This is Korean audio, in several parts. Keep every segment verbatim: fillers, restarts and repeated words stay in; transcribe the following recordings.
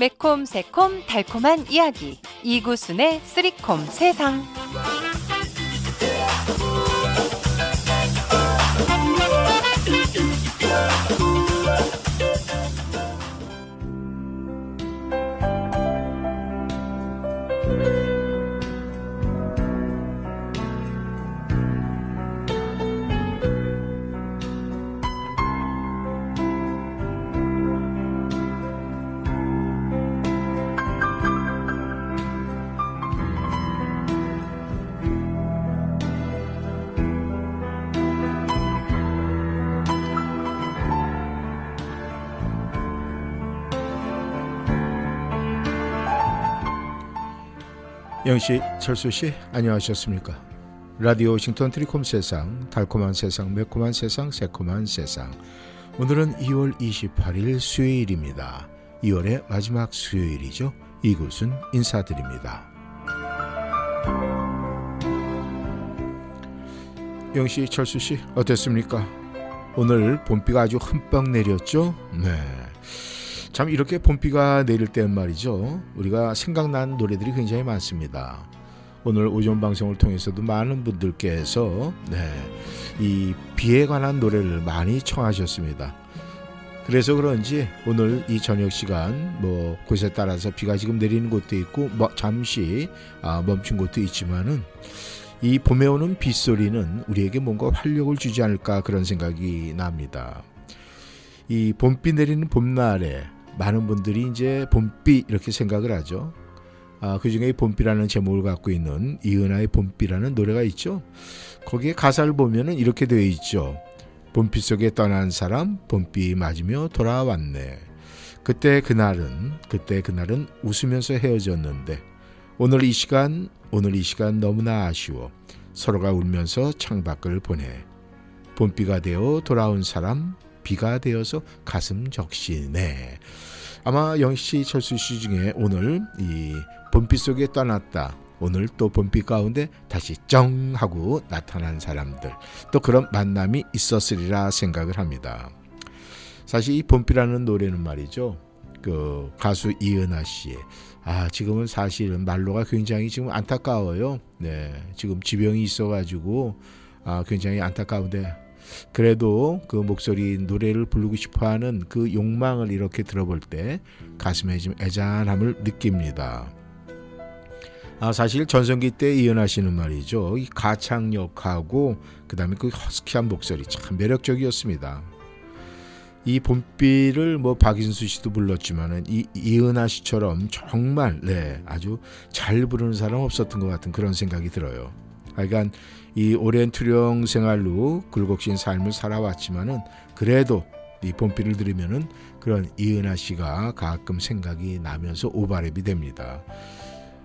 매콤 새콤 달콤한 이야기 이구순의 쓰리콤 세상. 영씨, 철수씨 안녕하셨습니까? 라디오 워싱턴 트리콤 세상, 달콤한 세상, 매콤한 세상, 새콤한 세상. 오늘은 이월 이십팔일 수요일입니다. 이월의 마지막 수요일이죠. 이구순 인사드립니다. 영씨, 철수씨 어땠습니까? 오늘 봄비가 아주 흠뻑 내렸죠? 네. 참 이렇게 봄비가 내릴 때는 말이죠, 우리가 생각난 노래들이 굉장히 많습니다. 오늘 오전 방송을 통해서도 많은 분들께서 네, 이 비에 관한 노래를 많이 청하셨습니다. 그래서 그런지 오늘 이 저녁 시간 뭐 곳에 따라서 비가 지금 내리는 곳도 있고 뭐 잠시 아, 멈춘 곳도 있지만은 이 봄에 오는 빗소리는 우리에게 뭔가 활력을 주지 않을까 그런 생각이 납니다. 이 봄비 내리는 봄날에 많은 분들이 이제 봄비 이렇게 생각을 하죠. 아, 그중에 봄비라는 제목을 갖고 있는 이은하의 봄비라는 노래가 있죠. 거기에 가사를 보면은 이렇게 되어 있죠. 봄비 속에 떠난 사람 봄비 맞으며 돌아왔네. 그때 그날은 그때 그날은 웃으면서 헤어졌는데 오늘 이 시간 오늘 이 시간 너무나 아쉬워. 서로가 울면서 창밖을 보내. 봄비가 되어 돌아온 사람 비가 되어서 가슴 적시네. 아마 영씨, 철수씨 중에 오늘 이 봄비 속에 떠났다, 오늘 또 봄비 가운데 다시 쩡 하고 나타난 사람들, 또 그런 만남이 있었으리라 생각을 합니다. 사실 이 봄비라는 노래는 말이죠, 그 가수 이은하 씨의 아 지금은 사실은 말로가 굉장히 지금 안타까워요. 네, 지금 지병이 있어가지고 아 굉장히 안타까운데. 그래도 그 목소리 노래를 부르고 싶어하는 그 욕망을 이렇게 들어볼 때 가슴에 좀 애잔함을 느낍니다. 아 사실 전성기 때 이은하 씨는 말이죠, 이 가창력하고 그 다음에 그 허스키한 목소리 참 매력적이었습니다. 이 봄비를 뭐 박인수 씨도 불렀지만은 이 이은하 씨처럼 정말 네 아주 잘 부르는 사람 없었던 것 같은 그런 생각이 들어요. 그러니까 이 오랜 투령 생활로 굴곡신 삶을 살아왔지만은 그래도 이 봄비를 들으면은 그런 이은하 씨가 가끔 생각이 나면서 오바랩이 됩니다.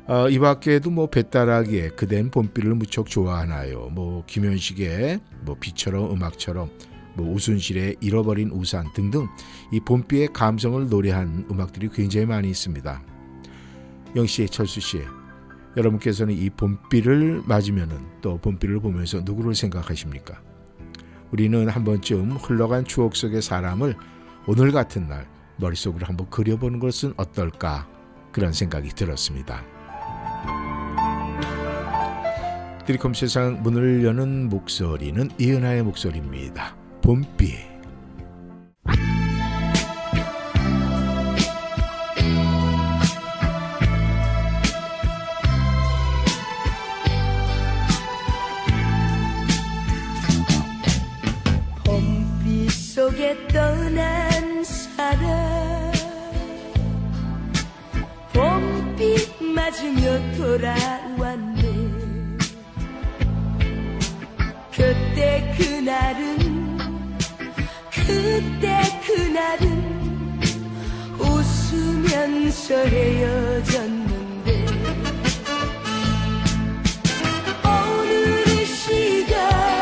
어, 이 밖에도 뭐 배따라기에 그댄 봄비를 무척 좋아하나요. 뭐 김현식의 뭐 비처럼 음악처럼, 뭐 오순실의 잃어버린 우산 등등 이 봄비의 감성을 노래한 음악들이 굉장히 많이 있습니다. 영씨, 철수씨, 여러분께서는 이 봄비를 맞으면은 또 봄비를 보면서 누구를 생각하십니까? 우리는 한 번쯤 흘러간 추억 속의 사람을 오늘 같은 날 머릿속으로 한번 그려보는 것은 어떨까 그런 생각이 들었습니다. 쓰리콤 세상 문을 여는 목소리는 이은하의 목소리입니다. 봄비. 떠난 사람 봄비 맞으며 돌아왔네. 그때 그날은 그때 그날은 웃으면서 헤어졌는데 오늘 이 시간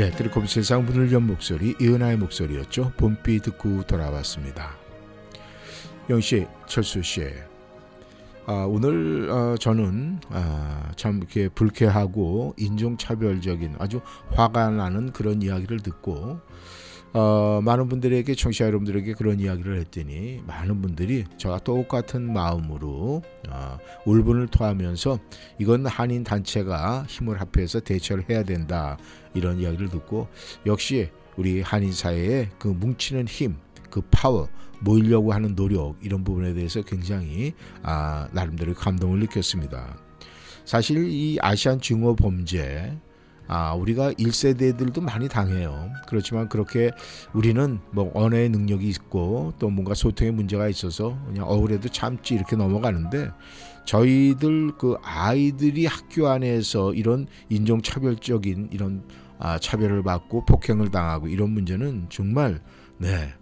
네, 쓰리콤 신상 문을 연 목소리, 이은하의 목소리였죠. 봄비 듣고 돌아왔습니다. 영씨, 철수씨, 아, 오늘 아, 저는 아, 참 이렇게 불쾌하고 인종차별적인 아주 화가 나는 그런 이야기를 듣고 어, 많은 분들에게, 청취자 여러분들에게 그런 이야기를 했더니 많은 분들이 저와 똑같은 마음으로 어, 울분을 토하면서 이건 한인 단체가 힘을 합해서 대처를 해야 된다, 이런 이야기를 듣고 역시 우리 한인 사회의 그 뭉치는 힘, 그 파워, 모이려고 하는 노력, 이런 부분에 대해서 굉장히 아, 나름대로 감동을 느꼈습니다. 사실 이 아시안 증오 범죄, 아, 우리가 일 세대들도 많이 당해요. 그렇지만 그렇게 우리는 뭐 언어의 능력이 있고 또 뭔가 소통의 문제가 있어서 그냥 억울해도 참지 이렇게 넘어가는데, 저희들 그 아이들이 학교 안에서 이런 인종차별적인 이런 아, 차별을 받고 폭행을 당하고 이런 문제는 정말 네,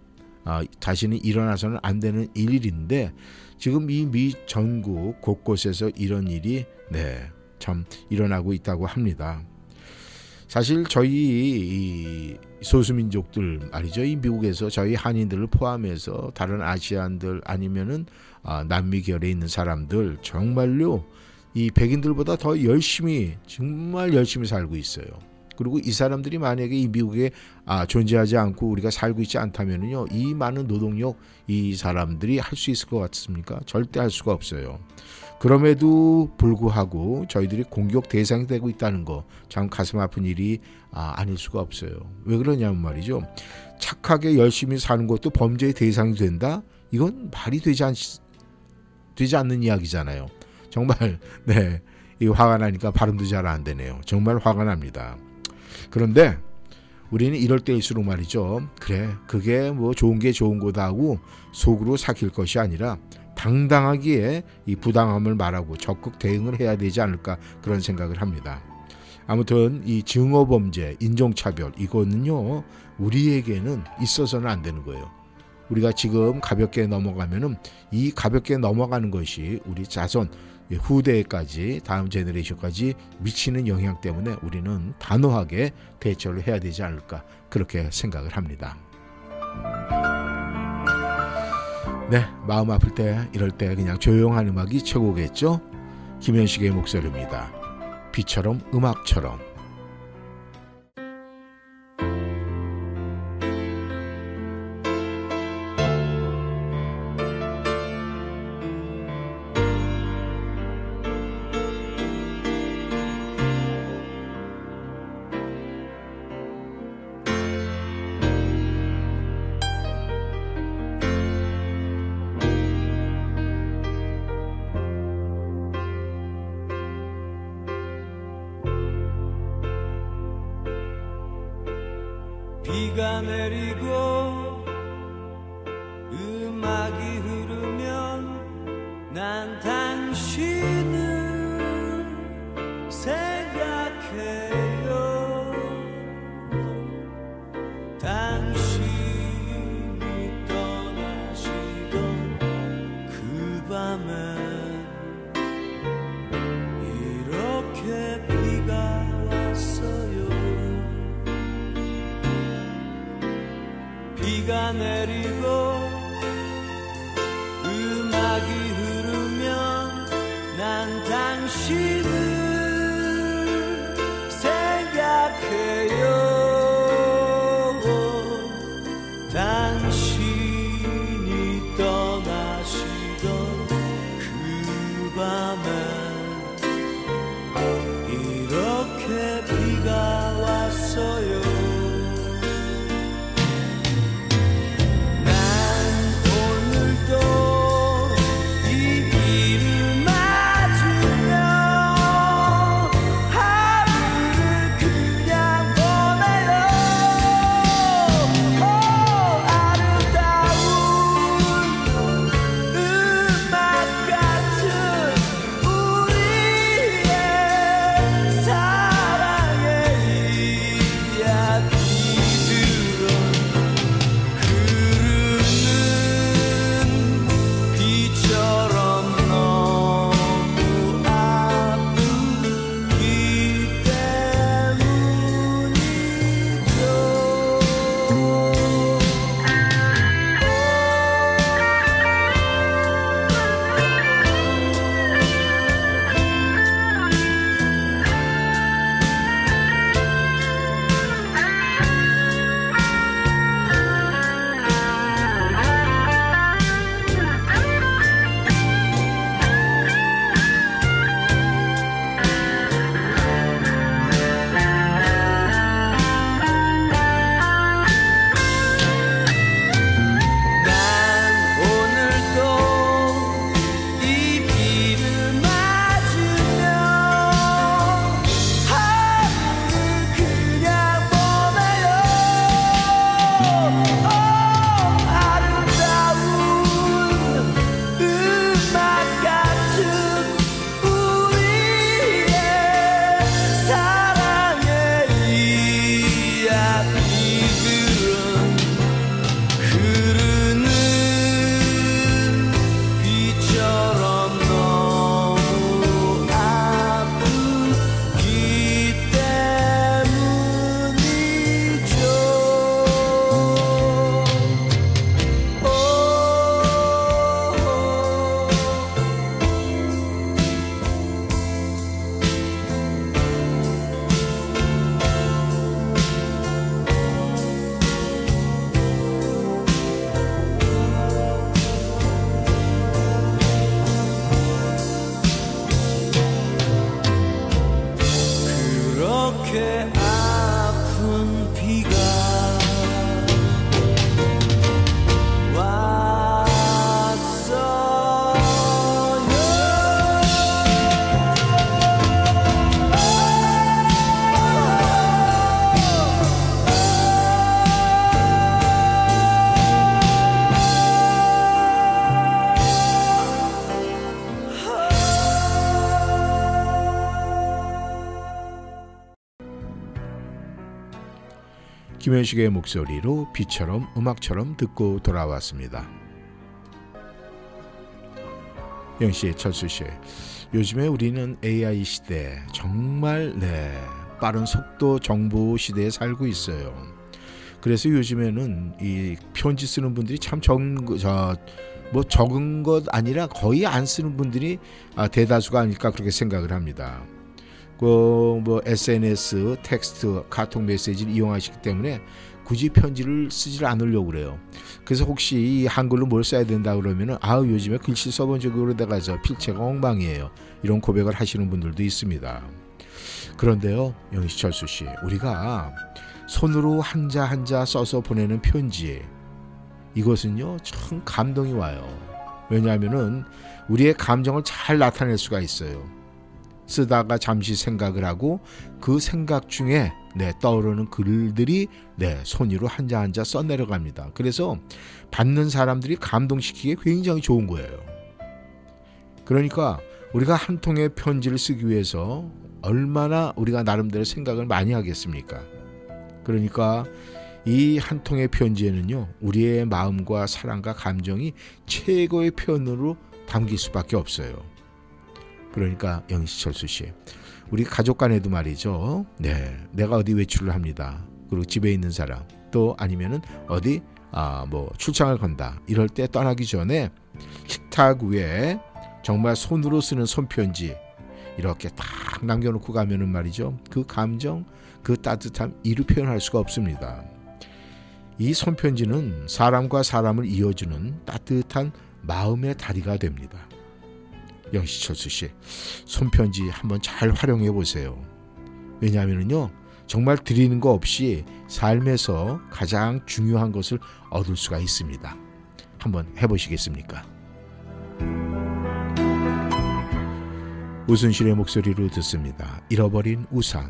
아, 다시는 일어나서는 안 되는 일인데, 지금 이 미 전국 곳곳에서 이런 일이 네, 참 일어나고 있다고 합니다. 사실 저희 이 소수민족들 말이죠. 이 미국에서 저희 한인들을 포함해서 다른 아시안들 아니면은 아, 남미 계열에 있는 사람들 정말로 이 백인들보다 더 열심히, 정말 열심히 살고 있어요. 그리고 이 사람들이 만약에 이 미국에 아, 존재하지 않고 우리가 살고 있지 않다면은요, 이 많은 노동력 이 사람들이 할 수 있을 것 같습니까? 절대 할 수가 없어요. 그럼에도 불구하고 저희들이 공격 대상이 되고 있다는 거, 참 가슴 아픈 일이 아, 아닐 수가 없어요. 왜 그러냐면 말이죠. 착하게 열심히 사는 것도 범죄의 대상이 된다? 이건 말이 되지, 않, 되지 않는 이야기잖아요. 정말 네, 이 화가 나니까 발음도 잘 안 되네요. 정말 화가 납니다. 그런데 우리는 이럴 때일수록 말이죠. 그래, 그게 뭐 좋은 게 좋은 거다 하고 속으로 삭힐 것이 아니라 당당하기에 이 부당함을 말하고 적극 대응을 해야 되지 않을까, 그런 생각을 합니다. 아무튼 이 증오범죄, 인종차별, 이거는요, 우리에게는 있어서는 안 되는 거예요. 우리가 지금 가볍게 넘어가면은 이 가볍게 넘어가는 것이 우리 자손, 후대까지, 다음 제너레이션까지 미치는 영향 때문에 우리는 단호하게 대처를 해야 되지 않을까, 그렇게 생각을 합니다. 네, 마음 아플 때, 이럴 때 그냥 조용한 음악이 최고겠죠? 김현식의 목소리입니다. 비처럼 음악처럼. 비가 내리고 음악이 흐르면 난 당신을 생각해요. 당신이 떠나시던 그 밤에 이렇게 비가 왔어요. 비가 내리고 음악이 흐르면 난 당신을 생각해요. 당신이 떠나시던 그 밤에 이렇게 비가 왔어요. 김현식의 목소리로 비처럼 음악처럼 듣고 돌아왔습니다. 영씨, 철수씨, 요즘에 우리는 에이아이 시대, 정말 네 빠른 속도 정보 시대에 살고 있어요. 그래서 요즘에는 이 편지 쓰는 분들이 참 적은, 저, 뭐 적은 것 아니라 거의 안 쓰는 분들이 대다수가 아닐까 그렇게 생각을 합니다. 그 뭐 에스엔에스, 텍스트, 카톡 메시지를 이용하시기 때문에 굳이 편지를 쓰질 않으려고 그래요. 그래서 혹시 한글로 뭘 써야 된다 그러면은 아 요즘에 글씨 써본 적이 오래돼가서 필체가 엉망이에요. 이런 고백을 하시는 분들도 있습니다. 그런데요, 영희철수 씨, 우리가 손으로 한자 한자 써서 보내는 편지, 이것은요 참 감동이 와요. 왜냐하면은 우리의 감정을 잘 나타낼 수가 있어요. 쓰다가 잠시 생각을 하고 그 생각 중에 네, 떠오르는 글들이 네, 손으로 한자 한자 써내려갑니다. 그래서 받는 사람들이 감동시키기에 굉장히 좋은 거예요. 그러니까 우리가 한 통의 편지를 쓰기 위해서 얼마나 우리가 나름대로 생각을 많이 하겠습니까? 그러니까 이 한 통의 편지에는요, 우리의 마음과 사랑과 감정이 최고의 표현으로 담길 수밖에 없어요. 그러니까 영희철수 씨, 우리 가족 간에도 말이죠. 네, 내가 어디 외출을 합니다. 그리고 집에 있는 사람, 또 아니면은 어디 아 뭐 출장을 간다. 이럴 때 떠나기 전에 식탁 위에 정말 손으로 쓰는 손편지 이렇게 딱 남겨놓고 가면은 말이죠. 그 감정, 그 따뜻함 이루 표현할 수가 없습니다. 이 손편지는 사람과 사람을 이어주는 따뜻한 마음의 다리가 됩니다. 영희철수 씨, 손편지 한번 잘 활용해 보세요. 왜냐하면요, 정말 드리는 거 없이 삶에서 가장 중요한 것을 얻을 수가 있습니다. 한번 해보시겠습니까? 우순실의 목소리로 듣습니다. 잃어버린 우산.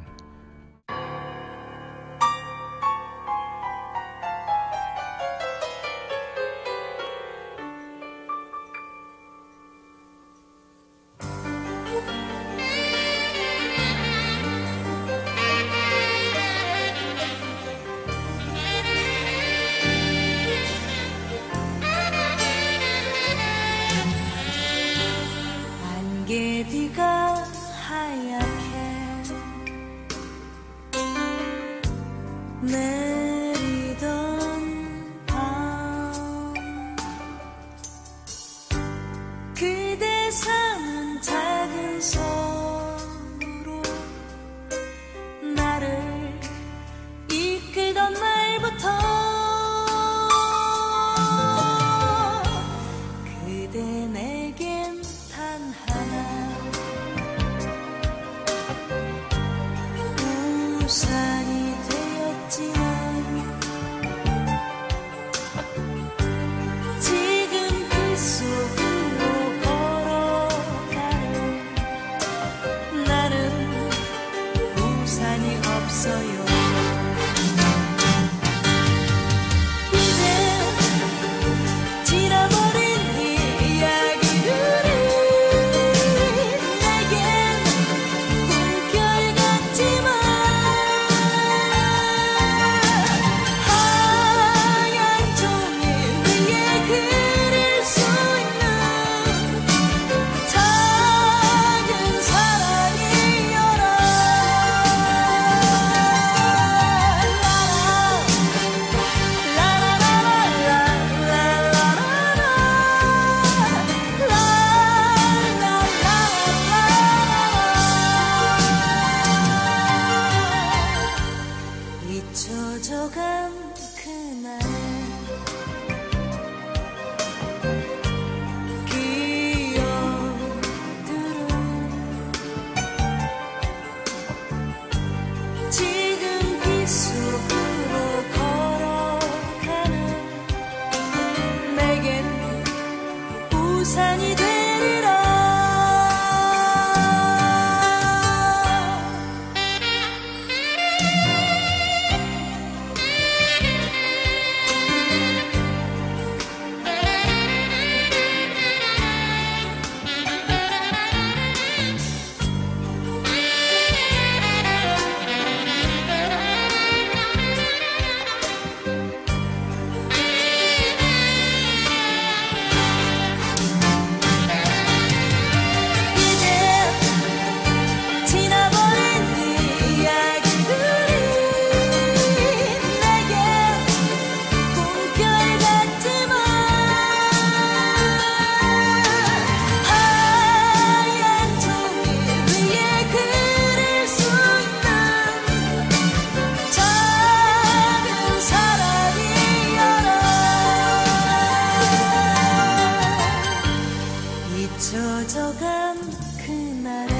날에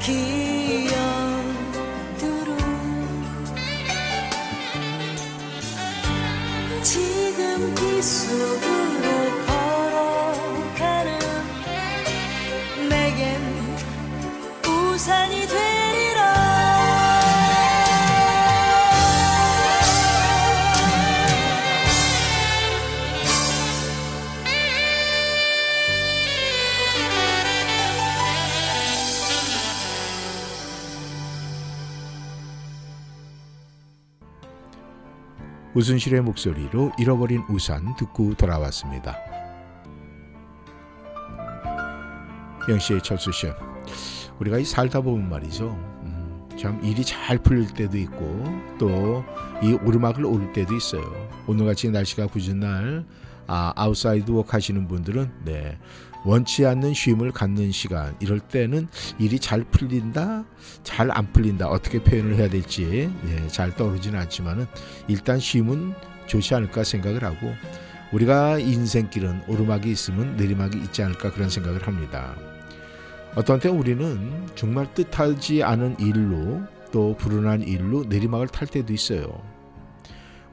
기억으로 지금 기숙으로 걸어가는 내겐 우산이 돼. 우순실의 목소리로 잃어버린 우산 듣고 돌아왔습니다. 영씨의 첫 수션. 우리가 이 살다 보면 말이죠. 음, 참 일이 잘 풀릴 때도 있고 또 이 오르막을 오를 때도 있어요. 오늘같이 날씨가 굳은 날 아, 아웃사이드 워크 하시는 분들은 네, 원치 않는 쉼을 갖는 시간. 이럴 때는 일이 잘 풀린다, 잘 안 풀린다. 어떻게 표현을 해야 될지 네, 잘 떠오르지는 않지만은 일단 쉼은 좋지 않을까 생각을 하고 우리가 인생길은 오르막이 있으면 내리막이 있지 않을까 그런 생각을 합니다. 어떤 때 우리는 정말 뜻하지 않은 일로 또 불운한 일로 내리막을 탈 때도 있어요.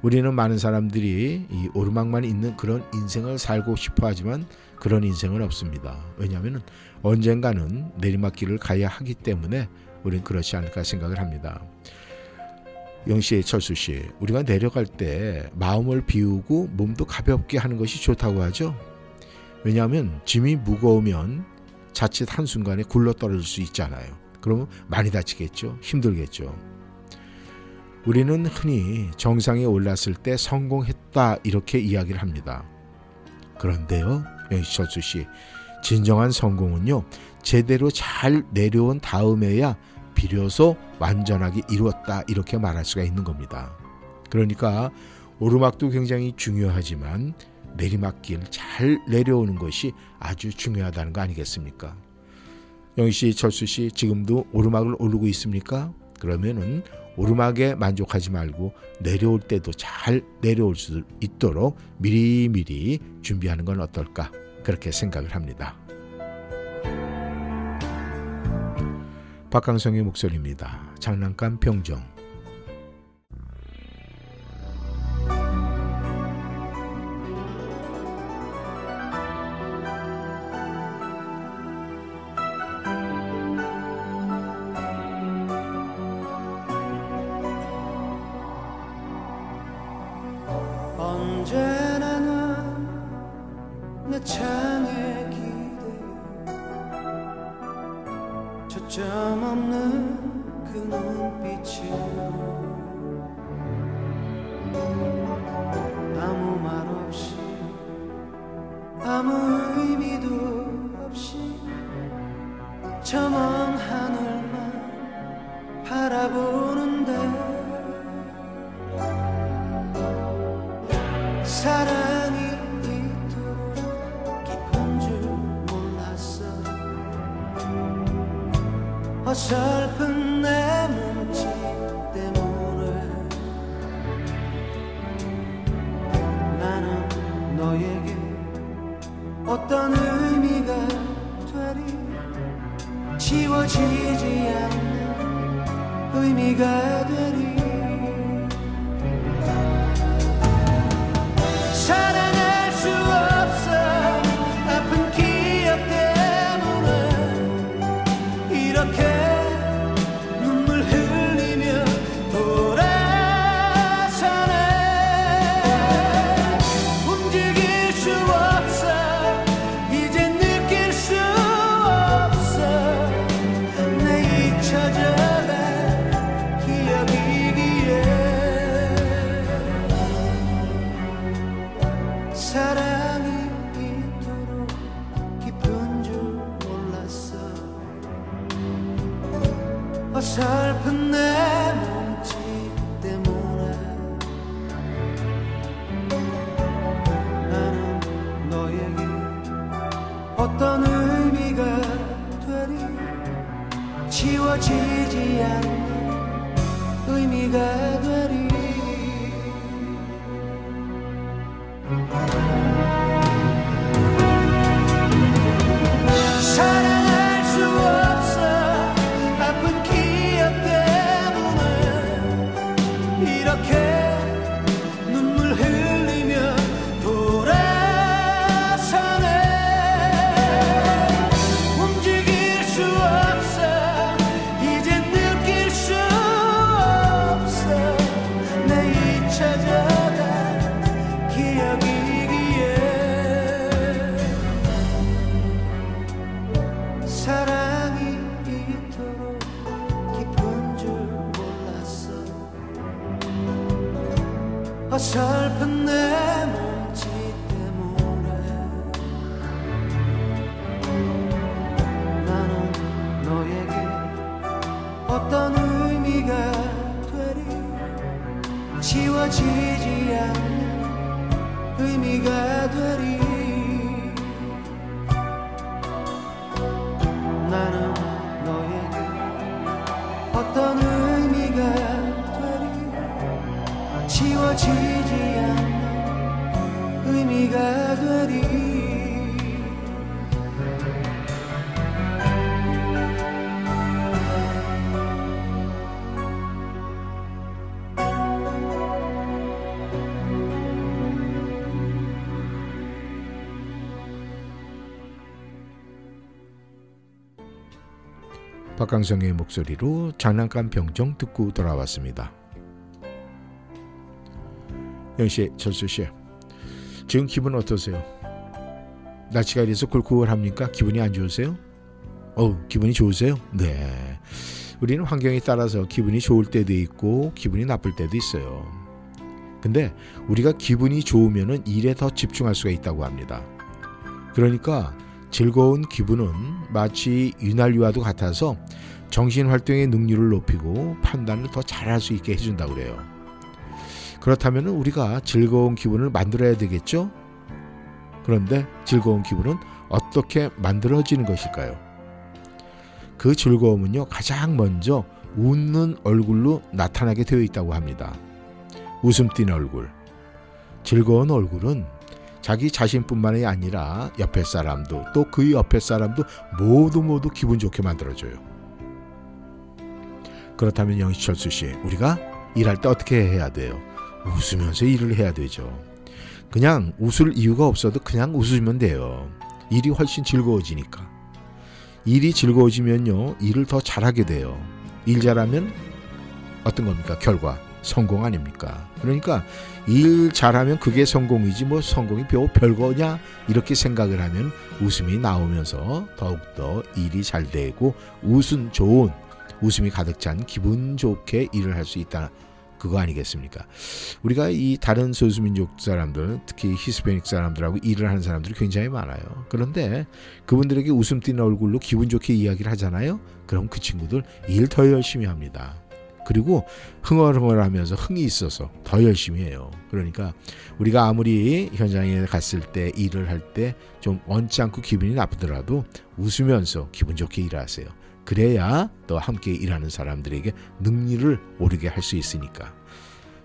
우리는 많은 사람들이 이 오르막만 있는 그런 인생을 살고 싶어 하지만 그런 인생은 없습니다. 왜냐하면 언젠가는 내리막길을 가야 하기 때문에 우리는 그렇지 않을까 생각을 합니다. 영씨, 철수씨, 우리가 내려갈 때 마음을 비우고 몸도 가볍게 하는 것이 좋다고 하죠. 왜냐하면 짐이 무거우면 자칫 한순간에 굴러떨어질 수 있잖아요. 그러면 많이 다치겠죠. 힘들겠죠. 우리는 흔히 정상에 올랐을 때 성공했다 이렇게 이야기를 합니다. 그런데요, 영희철수씨, 진정한 성공은요 제대로 잘 내려온 다음에야 비로소 완전하게 이루었다 이렇게 말할 수가 있는 겁니다. 그러니까 오르막도 굉장히 중요하지만 내리막길 잘 내려오는 것이 아주 중요하다는 거 아니겠습니까? 영희씨, 철수씨, 지금도 오르막을 오르고 있습니까? 그러면은 오르막에 만족하지 말고 내려올 때도 잘 내려올 수 있도록 미리미리 준비하는 건 어떨까 그렇게 생각을 합니다. 박강성의 목소리입니다. 장난감 평정. 언제나 난 내 창에 기대 초점 없는 그 눈빛으로 아무 말 없이 아무 의미도 없이 저 먼 하늘만 바라보는데 사랑이 이토록 깊은 줄 몰랐어 어설픈 내 몸짓 때문에 나는 너에게 어떤 의미가 되리 지워지지 않는 의미가 되리 사랑할 수 없어 아픈 기억 때문에 이렇게 눈물 흘리며 돌아서네 움직일 수 없어 이제 느낄 수 없어 내 잊혀져간 기억이기에 사랑이 이토록 깊은 줄 몰랐어 어설픈 내 몸짓 때문에 나는 너에게 어떤 의미가 되리 지워지지 않는 의미가 되리 어설픈 내 몸짓 때문에 나는 너에게 어떤 의미가 되리, 지워지지 않는 의미가 되리. 나는 너에게 어떤 의미가 되리, 지워지지 않는 의미가 되리. 박강성의 목소리로 장난감 병정 듣고 돌아왔습니다. 영씨, 철수씨, 지금 기분 어떠세요? 날씨가 이래서 굴굴합니까? 기분이 안 좋으세요? 어우, 기분이 좋으세요? 네, 우리는 환경에 따라서 기분이 좋을 때도 있고 기분이 나쁠 때도 있어요. 근데 우리가 기분이 좋으면은 일에 더 집중할 수가 있다고 합니다. 그러니까 즐거운 기분은 마치 윤활유와도 같아서 정신활동의 능률을 높이고 판단을 더 잘할 수 있게 해준다고 그래요. 그렇다면 우리가 즐거운 기분을 만들어야 되겠죠? 그런데 즐거운 기분은 어떻게 만들어지는 것일까요? 그 즐거움은요, 가장 먼저 웃는 얼굴로 나타나게 되어 있다고 합니다. 웃음 띤 얼굴. 즐거운 얼굴은 자기 자신뿐만이 아니라 옆에 사람도 또 그 옆에 사람도 모두 모두 기분 좋게 만들어줘요. 그렇다면 영희철수 씨, 우리가 일할 때 어떻게 해야 돼요? 웃으면서 일을 해야 되죠. 그냥 웃을 이유가 없어도 그냥 웃으면 돼요. 일이 훨씬 즐거워지니까. 일이 즐거워지면요, 일을 더 잘하게 돼요. 일 잘하면 어떤 겁니까? 결과. 성공 아닙니까? 그러니까 일 잘하면 그게 성공이지 뭐 성공이 별거냐 이렇게 생각을 하면 웃음이 나오면서 더욱더 일이 잘 되고 웃음 좋은, 웃음이 가득 찬 기분 좋게 일을 할 수 있다, 그거 아니겠습니까? 우리가 이 다른 소수민족 사람들, 특히 히스패닉 사람들하고 일을 하는 사람들이 굉장히 많아요. 그런데 그분들에게 웃음 띤 얼굴로 기분 좋게 이야기를 하잖아요. 그럼 그 친구들 일 더 열심히 합니다. 그리고 흥얼흥얼하면서 흥이 있어서 더 열심히 해요. 그러니까 우리가 아무리 현장에 갔을 때 일을 할 때 좀 원치 않고 기분이 나쁘더라도 웃으면서 기분 좋게 일하세요. 그래야 또 함께 일하는 사람들에게 능률을 오르게 할 수 있으니까.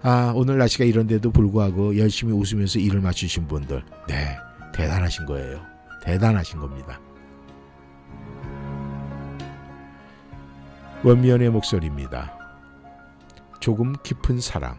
아, 오늘 날씨가 이런데도 불구하고 열심히 웃으면서 일을 마치신 분들, 네, 대단하신 거예요. 대단하신 겁니다. 원미연의 목소리입니다. 조금 깊은 사랑.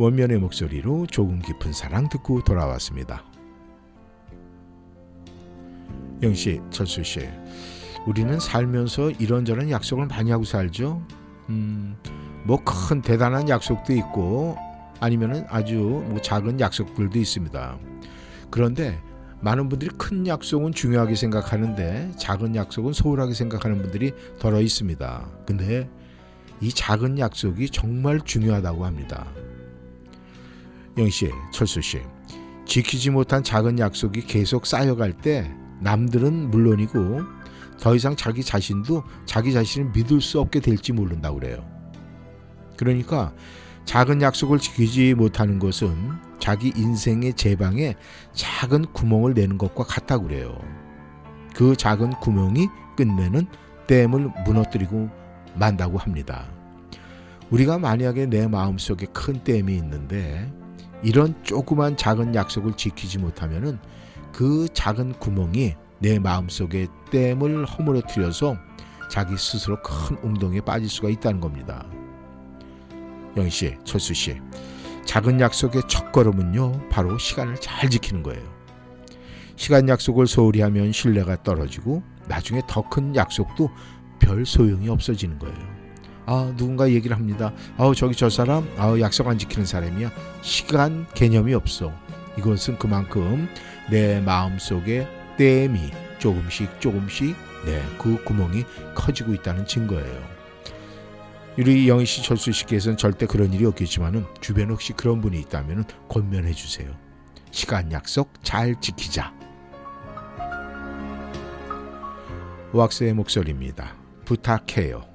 원면의 목소리로 조금 깊은 사랑 듣고 돌아왔습니다. 영씨, 철수씨, 우리는 살면서 이런저런 약속을 많이 하고 살죠. 음, 뭐 큰 대단한 약속도 있고 아니면은 아주 뭐 작은 약속들도 있습니다. 그런데 많은 분들이 큰 약속은 중요하게 생각하는데 작은 약속은 소홀하게 생각하는 분들이 더러 있습니다. 근데 이 작은 약속이 정말 중요하다고 합니다. 영희씨, 철수씨, 지키지 못한 작은 약속이 계속 쌓여갈 때 남들은 물론이고 더 이상 자기 자신도 자기 자신을 믿을 수 없게 될지 모른다고 그래요. 그러니까 작은 약속을 지키지 못하는 것은 자기 인생의 제방에 작은 구멍을 내는 것과 같다고 그래요. 그 작은 구멍이 끝내는 댐을 무너뜨리고 만다고 합니다. 우리가 만약에 내 마음속에 큰 댐이 있는데 이런 조그만 작은 약속을 지키지 못하면은 그 작은 구멍이 내 마음속에 댐을 허물어뜨려서 자기 스스로 큰 웅덩이에 빠질 수가 있다는 겁니다. 영희씨, 철수씨, 작은 약속의 첫 걸음은요 바로 시간을 잘 지키는 거예요. 시간 약속을 소홀히 하면 신뢰가 떨어지고 나중에 더 큰 약속도 별 소용이 없어지는 거예요. 아, 누군가 얘기를 합니다. 아, 저기 저 사람, 아, 약속 안 지키는 사람이야. 시간 개념이 없어. 이것은 그만큼 내 마음속에 댐이 조금씩 조금씩 네, 그 구멍이 커지고 있다는 증거예요. 우리 영희씨, 철수씨께서는 절대 그런 일이 없겠지만 주변에 혹시 그런 분이 있다면 권면해 주세요. 시간 약속 잘 지키자. 왁스의 목소리입니다. 부탁해요.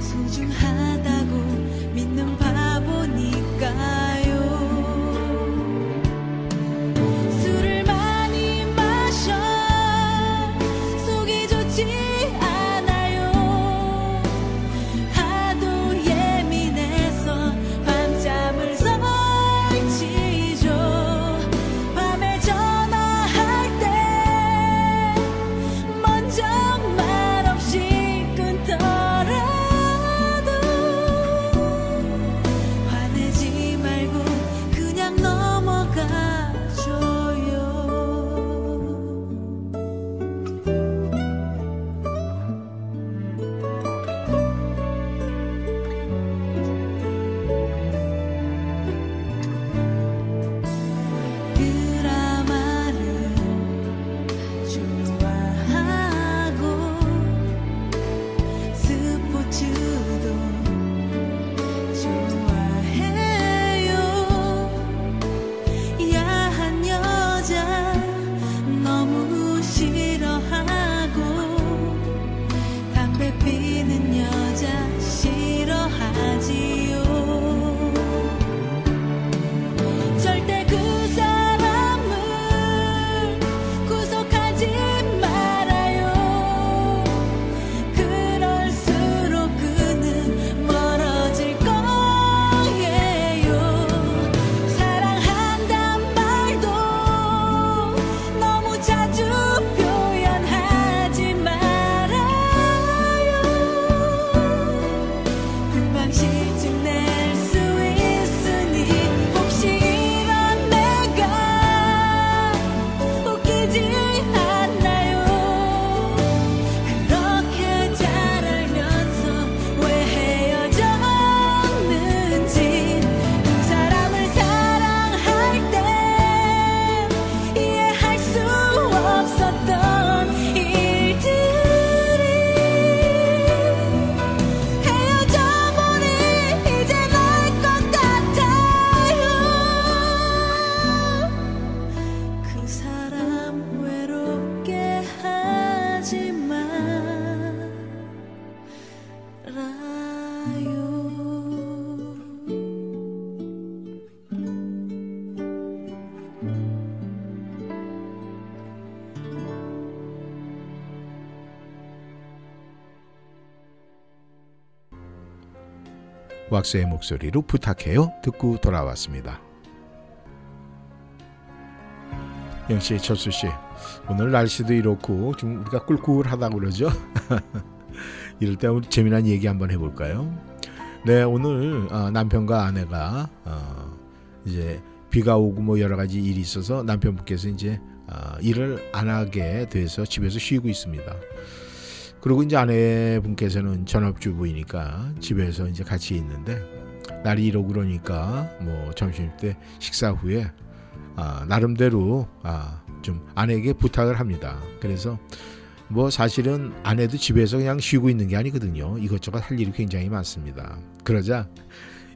중하다고 믿는 바보니까요. 왁스의 목소리로 부탁해요 듣고 돌아왔습니다. 영씨, 철수씨, 오늘 날씨도 이렇고 좀 우리가 꿀꿀하다고 그러죠? 이럴 때 우리 재미난 얘기 한번 해볼까요? 네, 오늘 남편과 아내가 이제 비가 오고 뭐 여러 가지 일이 있어서 남편분께서 이제 일을 안 하게 돼서 집에서 쉬고 있습니다. 그리고 이제 아내분께서는 전업주부이니까 집에서 이제 같이 있는데 날이 이러고 그러니까 뭐 점심 때 식사 후에 아, 나름대로 아, 좀 아내에게 부탁을 합니다. 그래서 뭐 사실은 아내도 집에서 그냥 쉬고 있는 게 아니거든요. 이것저것 할 일이 굉장히 많습니다. 그러자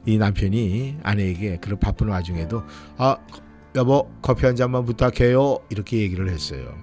이 남편이 아내에게 그런 바쁜 와중에도 아 여보 커피 한 잔만 부탁해요 이렇게 얘기를 했어요.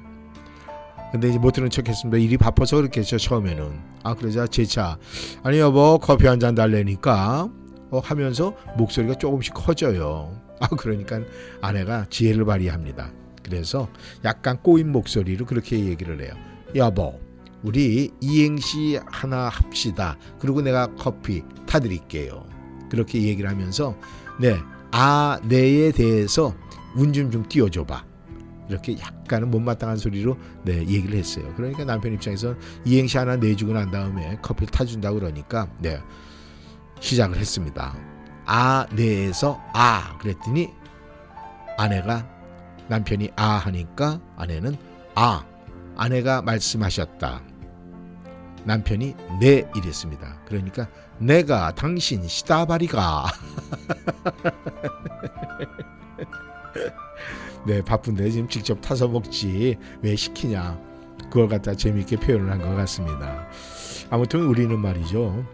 근데 이제 못 들은 척 했습니다. 일이 바빠서 그렇겠죠 처음에는. 아 그러자 재차 아니 여보 커피 한 잔 달래니까 어, 하면서 목소리가 조금씩 커져요. 아 그러니까 아내가 지혜를 발휘합니다. 그래서 약간 꼬인 목소리로 그렇게 얘기를 해요. 여보 우리 이행시 하나 합시다. 그리고 내가 커피 타드릴게요. 그렇게 얘기를 하면서 네 아내에 대해서 운 좀 좀 띄워줘봐. 이렇게 약간은 못마땅한 소리로 네 얘기를 했어요. 그러니까 남편 입장에서는 이행시 하나 내주고 난 다음에 커피를 타준다고 그러니까 네 시작을 했습니다. 아내에서 아 그랬더니 아내가 남편이 아 하니까 아내는 아 아내가 말씀하셨다. 남편이 네 이랬습니다. 그러니까 내가 당신 시다바리가 네 바쁜데 지금 직접 타서 먹지 왜 시키냐 그걸 갖다 재미있게 표현을 한 것 같습니다. 아무튼 우리는 말이죠.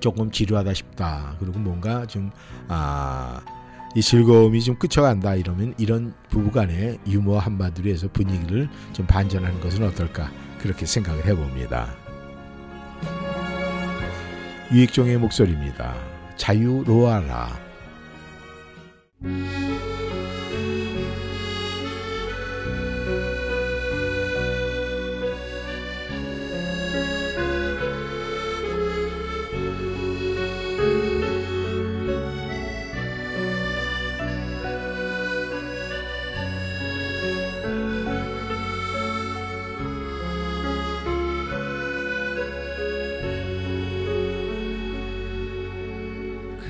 조금 지루하다 싶다. 그리고 뭔가 좀, 아, 이 즐거움이 좀 끝쳐간다. 이러면 이런 부부간의 유머 한마디로 해서 분위기를 좀 반전하는 것은 어떨까. 그렇게 생각을 해봅니다. 유익종의 목소리입니다. 자유로워라.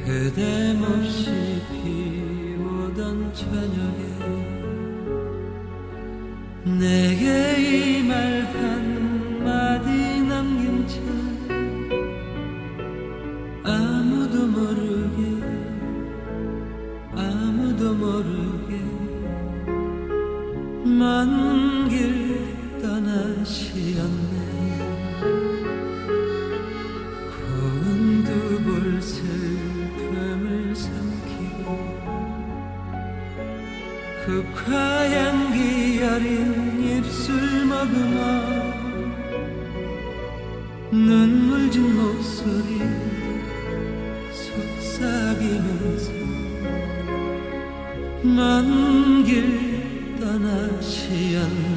그대 몹시 피우던 저녁에 내게 이 말 한마디 남긴 채 아무도 모르게 아무도 모르게 먼 길 떠나시었네. 고운 두 볼 슬 그 과양기 여린 입술 머금어 눈물 진 목소리 속삭이면서 먼 길 떠나시었네.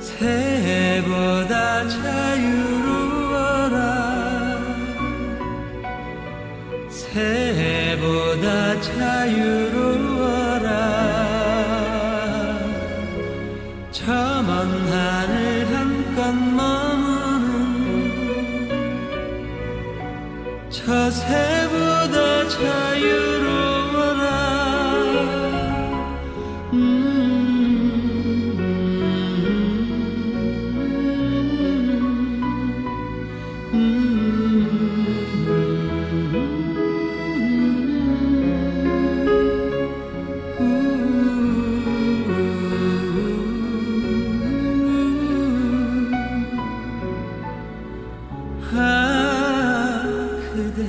새해보다 자유로워라. 새해보다 자유로워라. 새보다 자유로워라. 음, 음, 음, 음, 아 그대.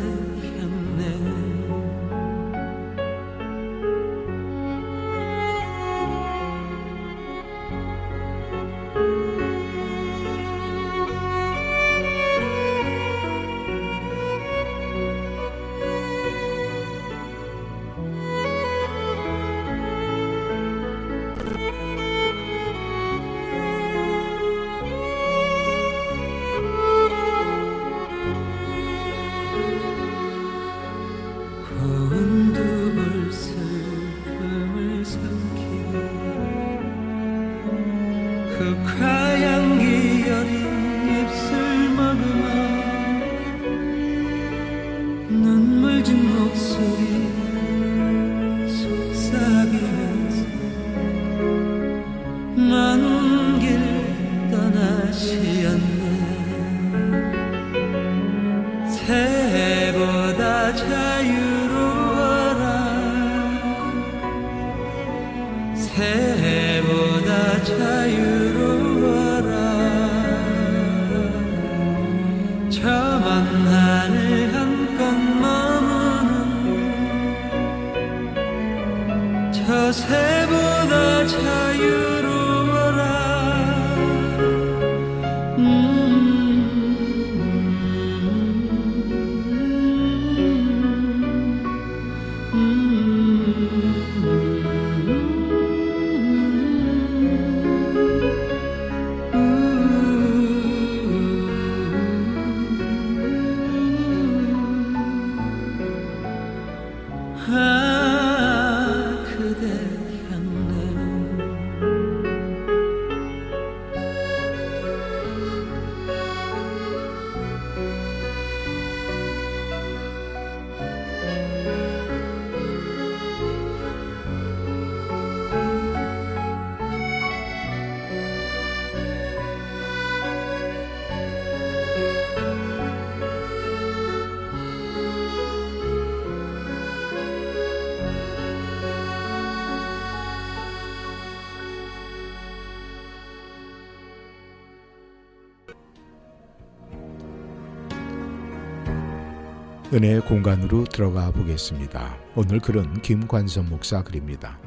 은혜의 공간으로 들어가 보겠습니다. 오늘 글은 김관선 목사 글입니다.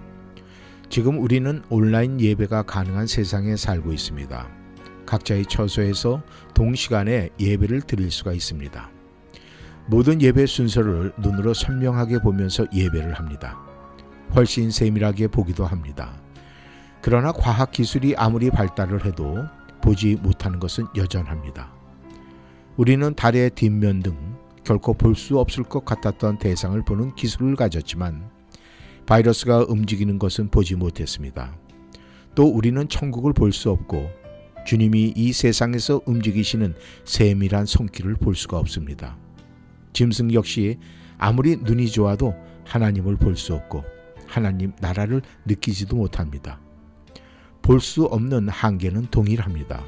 지금 우리는 온라인 예배가 가능한 세상에 살고 있습니다. 각자의 처소에서 동시간에 예배를 드릴 수가 있습니다. 모든 예배 순서를 눈으로 선명하게 보면서 예배를 합니다. 훨씬 세밀하게 보기도 합니다. 그러나 과학기술이 아무리 발달을 해도 보지 못하는 것은 여전합니다. 우리는 달의 뒷면 등 결코 볼 수 없을 것 같았던 대상을 보는 기술을 가졌지만 바이러스가 움직이는 것은 보지 못했습니다. 또 우리는 천국을 볼 수 없고 주님이 이 세상에서 움직이시는 세밀한 손길을 볼 수가 없습니다. 짐승 역시 아무리 눈이 좋아도 하나님을 볼 수 없고 하나님 나라를 느끼지도 못합니다. 볼 수 없는 한계는 동일합니다.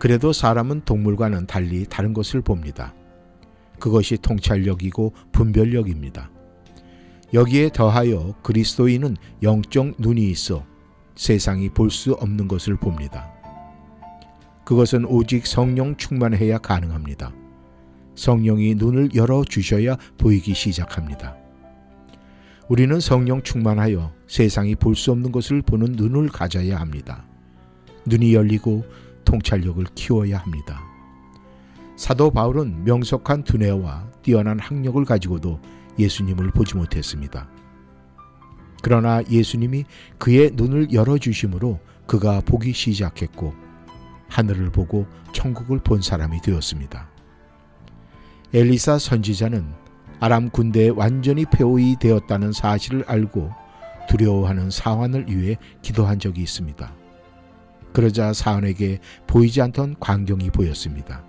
그래도 사람은 동물과는 달리 다른 것을 봅니다. 그것이 통찰력이고 분별력입니다. 여기에 더하여 그리스도인은 영적 눈이 있어 세상이 볼 수 없는 것을 봅니다. 그것은 오직 성령 충만해야 가능합니다. 성령이 눈을 열어주셔야 보이기 시작합니다. 우리는 성령 충만하여 세상이 볼 수 없는 것을 보는 눈을 가져야 합니다. 눈이 열리고 통찰력을 키워야 합니다. 사도 바울은 명석한 두뇌와 뛰어난 학력을 가지고도 예수님을 보지 못했습니다. 그러나 예수님이 그의 눈을 열어주심으로 그가 보기 시작했고 하늘을 보고 천국을 본 사람이 되었습니다. 엘리사 선지자는 아람 군대에 완전히 폐오이 되었다는 사실을 알고 두려워하는 사환을 위해 기도한 적이 있습니다. 그러자 사안에게 보이지 않던 광경이 보였습니다.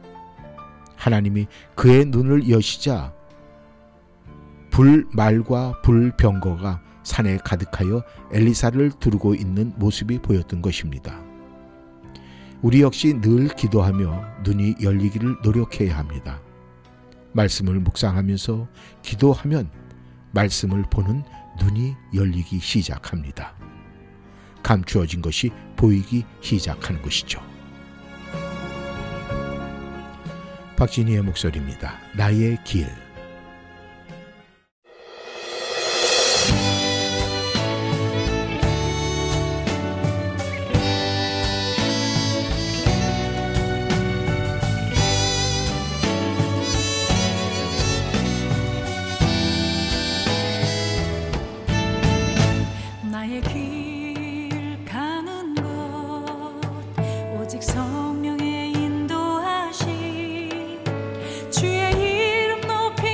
하나님이 그의 눈을 여시자 불말과 불병거가 산에 가득하여 엘리사를 두르고 있는 모습이 보였던 것입니다. 우리 역시 늘 기도하며 눈이 열리기를 노력해야 합니다. 말씀을 묵상하면서 기도하면 말씀을 보는 눈이 열리기 시작합니다. 감추어진 것이 보이기 시작하는 것이죠. 박진희의 목소리입니다. 나의 길. 성령의 인도하심 주의 이름 높이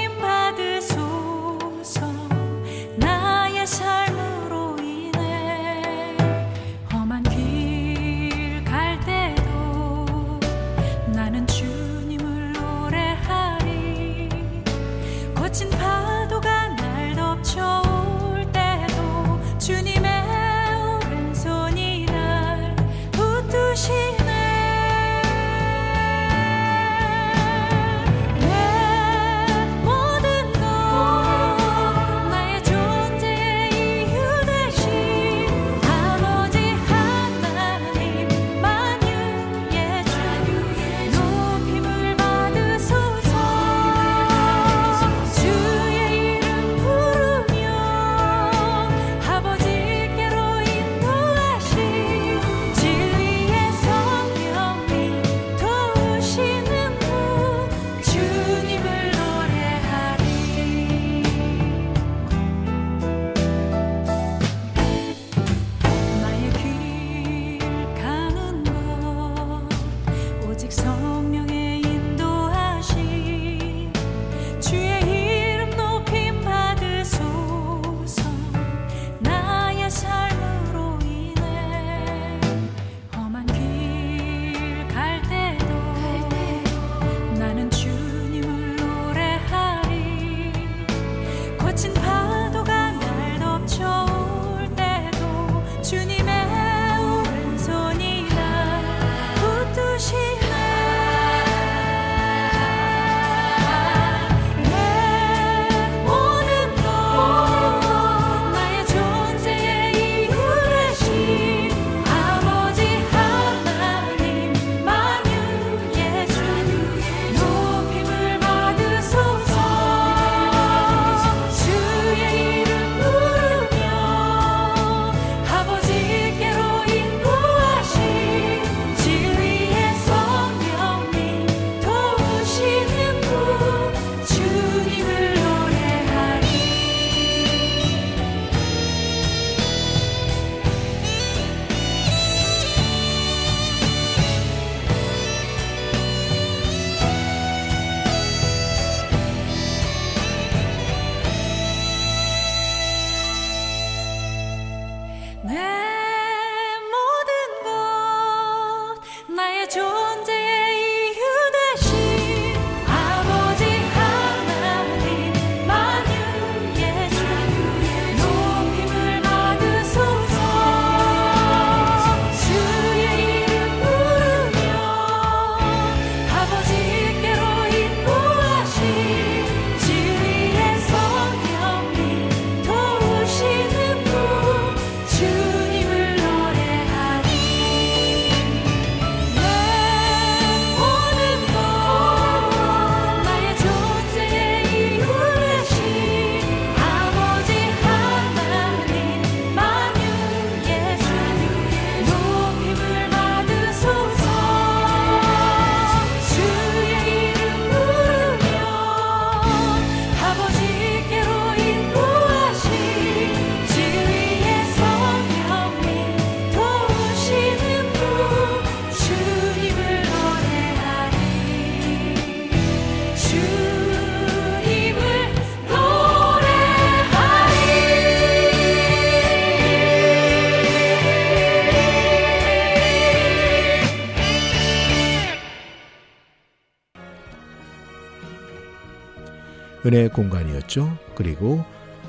은혜의 공간이었죠. 그리고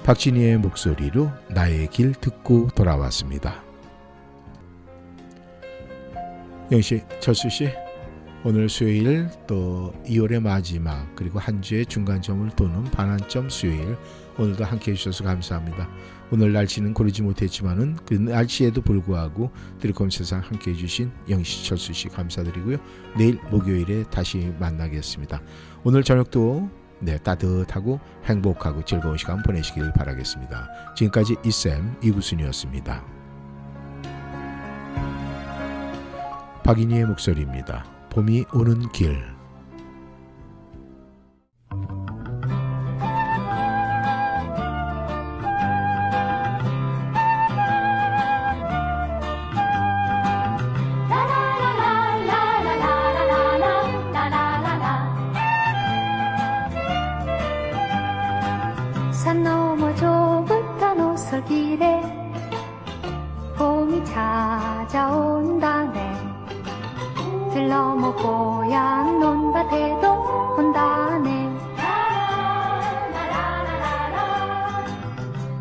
박진희의 목소리로 나의 길 듣고 돌아왔습니다. 영희씨, 철수씨, 오늘 수요일 또 이월의 마지막 그리고 한 주의 중간점을 도는 반환점 수요일, 오늘도 함께해 주셔서 감사합니다. 오늘 날씨는 고르지 못했지만은 그 날씨에도 불구하고 쓰리콤 세상 함께해 주신 영희씨, 철수씨 감사드리고요. 내일 목요일에 다시 만나겠습니다. 오늘 저녁도 네, 따뜻하고 행복하고 즐거운 시간 보내시길 바라겠습니다. 지금까지 이쌤 이구순이었습니다. 박인희의 목소리입니다. 봄이 오는 길. 산 너머 좁은 노설길에 봄이 찾아온다네. 들 너머 고얀 논밭에도 온다네.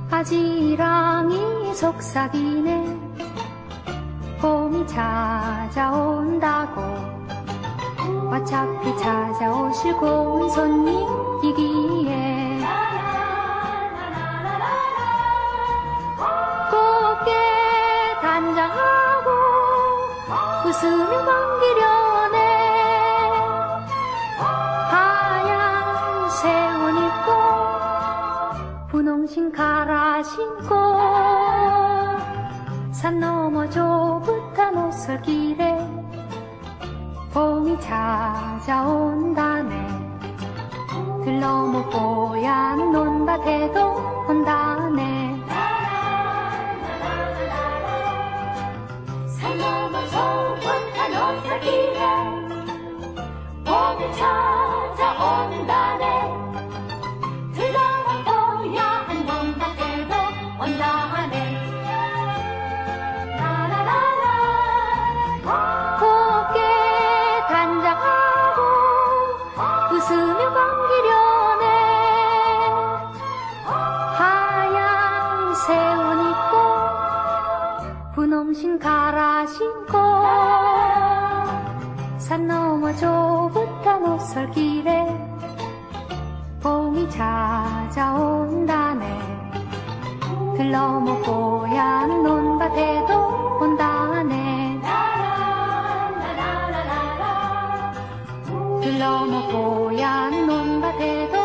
아지랑이 속삭이네. 봄이 찾아온다고. 어차피 찾아오실 고운 손님이기에 곱게 단장하고 웃으며 반기려네. 하얀 세운 입고 분홍신 갈아 신고 산 너머 좁은 노설길에 봄이 찾아온다네. 들 너머 뽀얀 논밭에도 온다네. 산 너머 좁은 노설길에 봄이 찾아온다네. 들 너머 뽀얀 논밭에도 온다네. 곱게 단장하고 웃으며 반기려네. 하얀 세운 입고 분홍신 갈아 신고 산 너머 좁은 노설길에 봄이 찾아온다네. 들 너머 뽀얀 논밭에도 온다네. 들 너머 뽀얀 논밭에도